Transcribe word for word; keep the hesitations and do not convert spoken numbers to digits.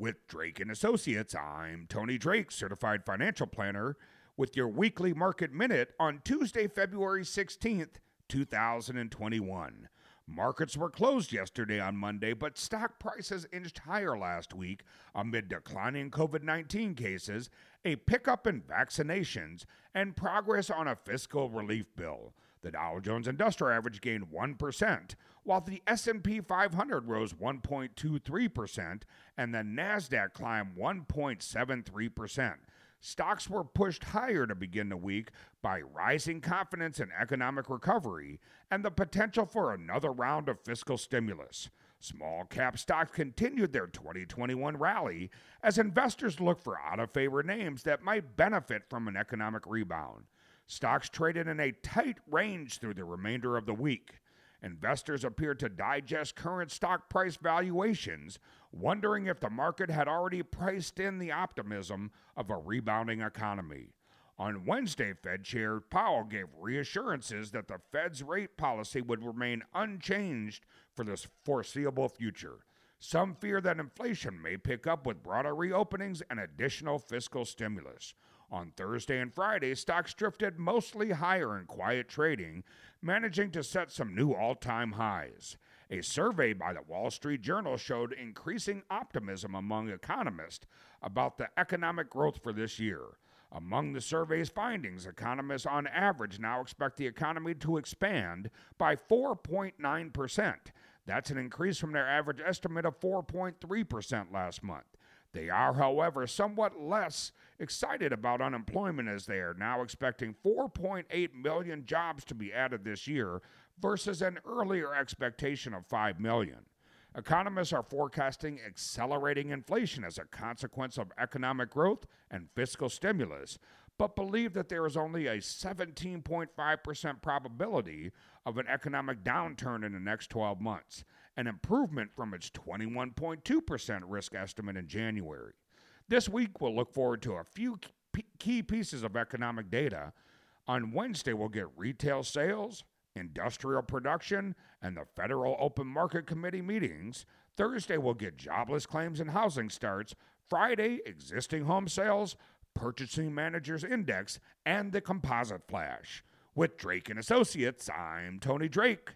With Drake and Associates, I'm Tony Drake, Certified Financial Planner, with your weekly Market Minute on Tuesday, February sixteenth, two thousand twenty-one. Markets were closed yesterday on Monday, but stock prices inched higher last week amid declining COVID nineteen cases, a pickup in vaccinations, and progress on a fiscal relief bill. The Dow Jones Industrial Average gained one percent, while the S and P five hundred rose one point two three percent and the NASDAQ climbed one point seven three percent. Stocks were pushed higher to begin the week by rising confidence in economic recovery and the potential for another round of fiscal stimulus. Small-cap stocks continued their twenty twenty-one rally as investors look for out-of-favor names that might benefit from an economic rebound. Stocks traded in a tight range through the remainder of the week. Investors appeared to digest current stock price valuations, wondering if the market had already priced in the optimism of a rebounding economy. On Wednesday, Fed Chair Powell gave reassurances that the Fed's rate policy would remain unchanged for the foreseeable future. Some fear that inflation may pick up with broader reopenings and additional fiscal stimulus. On Thursday and Friday, stocks drifted mostly higher in quiet trading, managing to set some new all-time highs. A survey by the Wall Street Journal showed increasing optimism among economists about the economic growth for this year. Among the survey's findings, economists on average now expect the economy to expand by four point nine percent. That's an increase from their average estimate of four point three percent last month. They are, however, somewhat less excited about unemployment, as they are now expecting four point eight million jobs to be added this year versus an earlier expectation of five million. Economists are forecasting accelerating inflation as a consequence of economic growth and fiscal stimulus, but believe that there is only a seventeen point five percent probability of an economic downturn in the next twelve months, an improvement from its twenty-one point two percent risk estimate in January. This week, we'll look forward to a few key pieces of economic data. On Wednesday, we'll get retail sales, industrial production, and the Federal Open Market Committee meetings. Thursday, we'll get jobless claims and housing starts. Friday, existing home sales, Purchasing Manager's Index, and the Composite Flash. With Drake and Associates, I'm Tony Drake.